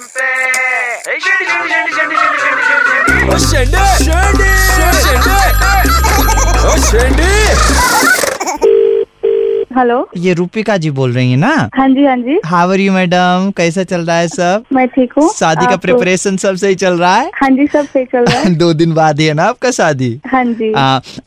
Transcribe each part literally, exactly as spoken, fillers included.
FM पे Shende Shende Shende Shende Shende Shende Shende Shende. Hello, ये रूपिका जी बोल रही है ना? हाँ जी हाँ जी। हाउ आर यू मैडम, कैसा चल रहा है सब? मैं ठीक हूँ। शादी का प्रिपरेशन सब सही चल रहा है? हाँ जी, सब सही चल रहा है। दो दिन बाद है ना आपका शादी? हाँ जी।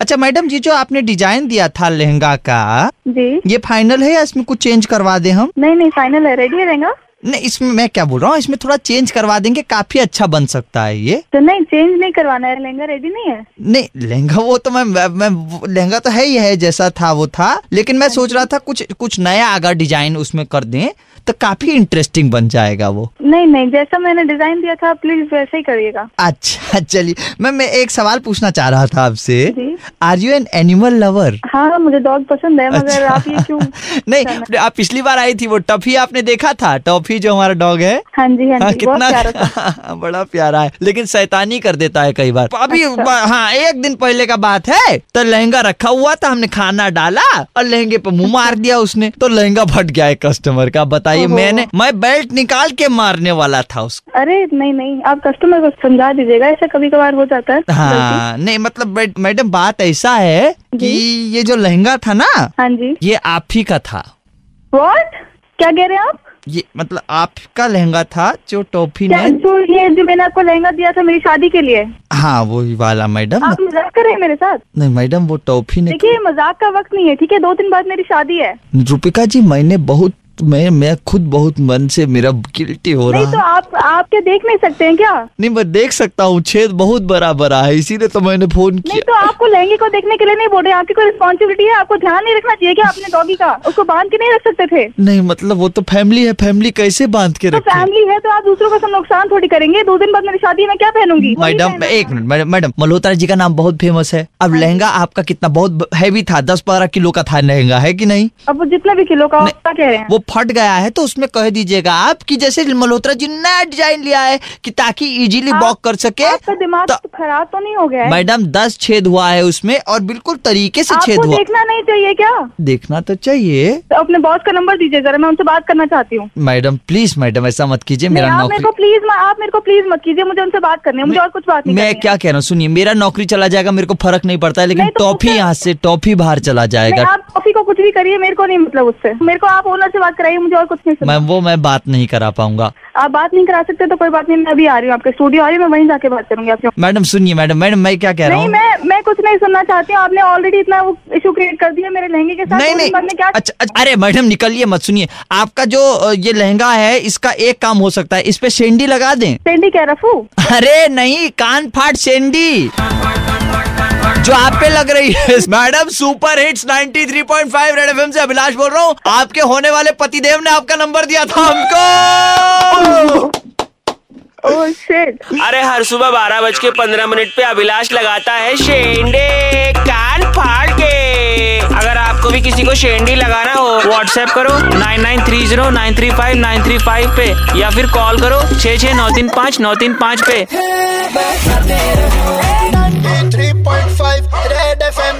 अच्छा मैडम जी, जो आपने डिजाइन दिया था लहंगा का जी, ये फाइनल है या इसमें कुछ चेंज करवा दे हम? नहीं नहीं, फाइनल है, रेडी है लहंगा। नहीं, इसमें मैं क्या बोल रहा हूँ, इसमें थोड़ा चेंज करवा देंगे, काफी अच्छा बन सकता है ये। तो नहीं, चेंज नहीं करवाना है, लहंगा रेडी नहीं है। नहीं लहंगा वो तो मैं मैं लहंगा तो है ही है, जैसा था वो था, लेकिन मैं सोच रहा था कुछ कुछ नया अगर डिजाइन उसमें कर दें तो काफी इंटरेस्टिंग बन जाएगा वो। नहीं नहीं, जैसा मैंने डिजाइन दिया था प्लीज वैसे ही करिएगा। अच्छा चलिए, मैम मैं एक सवाल पूछना चाह रहा था आपसे, are you an animal lover? हाँ, मुझे डॉग पसंद है, मगर आप ये क्यों? नहीं, आप पिछली बार आई थी वो टफी, आपने देखा था टफी जो हमारा डॉग है? हाँ जी हाँ, हाँ, कितना प्यारा था। बड़ा प्यारा है, लेकिन शैतानी कर देता है कई बार। अभी अच्छा। हाँ, एक दिन पहले का बात है, तो लहंगा रखा हुआ था, हमने खाना डाला और लहंगे पे मुंह मार दिया उसने, तो लहंगा फट गया है कस्टमर का। बताइए, मैंने मैं बेल्ट निकाल के मारने वाला था उसको। अरे नहीं नहीं, आप कस्टमर को समझा दीजिएगा, ऐसा कभी कभार हो जाता है। हाँ नहीं, मतलब मैडम बात ऐसा है कि ये जो लहंगा था ना, हाँ जी, ये आप ही का था। व्हाट, क्या कह रहे हैं आप? ये मतलब आपका लहंगा था जो टॉफी ने, तो ये जो मैंने आपको लहंगा दिया था मेरी शादी के लिए? हाँ वो ही वाला। मैडम आप मजाक कर रहे हैं मेरे साथ? नहीं मैडम, वो टॉफी ने। देखिए मजाक का वक्त नहीं है, ठीक है? दो दिन बाद मेरी शादी है। रूपिका जी, मैंने बहुत मैं मैं खुद बहुत मन से, मेरा गिल्टी हो रहा है। तो आप आप क्या देख नहीं सकते हैं क्या? नहीं मैं देख सकता हूँ, छेद बहुत बड़ा बड़ा है, इसीलिए तो मैंने फोन किया। नहीं तो आपको लहंगे को देखने के लिए नहीं बोल रहे, आपकी कोई रिस्पॉन्सिबिलिटी है, आपको ध्यान नहीं रखना चाहिए क्या आपने डॉगी का? उसको बांध के नहीं रख सकते थे? नहीं मतलब वो तो फैमिली है, फैमिली कैसे बांध के रखे? फैमिली है तो आप दूसरों को सब नुकसान थोड़ी करेंगे। दो दिन बाद मेरी शादी में क्या पहनूंगी? मैडम एक मिनट, मैडम मल्होत्रा जी का नाम बहुत फेमस है। अब लहंगा आपका कितना बहुत हैवी था, दस बारह किलो का था लहंगा, है की नहीं? अब जितना भी किलो का कह रहे हैं, फट गया है तो उसमें कह दीजिएगा आप कि जैसे मल्होत्रा जी नया डिजाइन लिया है कि ताकि इजीली वॉक कर सके। आपका दिमाग तो खराब तो नहीं हो गया है मैडम? दस छेद हुआ है उसमें और बिल्कुल तरीके से छेद हुआ। देखना नहीं चाहिए क्या? देखना तो चाहिए। तो अपने बॉस का नंबर दीजिए जरा, मैं उनसे बात करना चाहती हूँ। मैडम प्लीज, मैडम ऐसा मत कीजिए, मेरा नौकरी प्लीज, आप मेरे को प्लीज मत कीजिए, मुझे उनसे बात करनी है, मुझे और कुछ बात नहीं। मैं क्या कह रहा हूँ सुनिए, मेरा नौकरी चला जाएगा, मेरे को फर्क नहीं पड़ता है, लेकिन टॉफी यहाँ से टॉफी बाहर चला जाएगा। आप टॉफी को कुछ भी करिए, मेरे को नहीं, मतलब उससे मेरे को आप ओला से बात कराइए, मुझे और कुछ नहीं। मैम वो मैं बात नहीं करा पाऊंगा। आप बात नहीं करा सकते तो कोई बात नहीं, मैं अभी आ रही हूँ आपके स्टूडियो, आ रही हूँ, मैं वहीं जाके बात करूंगी आपसे। मैडम सुनिए, मैडम मैडम मैं क्या कह रहा हूँ, मैं मैं कुछ नहीं सुनना चाहती हूँ, आपने ऑलरेडी इतना इशू क्रिएट कर दिया मेरे लहंगे के साथ। नहीं नहीं क्या? अच्छा, अच्छा, अरे मैडम निकलिए मत। सुनिए, आपका जो ये लहंगा है इसका एक काम हो सकता है, इस पे सेंडी लगा दें। सेंडी क्या रफू? अरे नहीं, कान फाट सेंडी जो आप पे लग रही है। Madam super hits ninety three point five Red FM से अभिलाष बोल रहा हूँ, आपके होने वाले पतिदेव ने आपका नंबर दिया था हमको। Oh shit. अरे हर सुबह बारह बज के पंद्रह मिनट पे अभिलाष लगाता है शेंडे, कान फाड़ के। अगर आपको भी किसी को शेंडी लगाना हो, व्हाट्सएप करो nine nine three zero nine three five nine three five पे, या फिर कॉल करो छः छः नौ तीन पाँच नौ तीन पाँच पे। Three point five Red F M.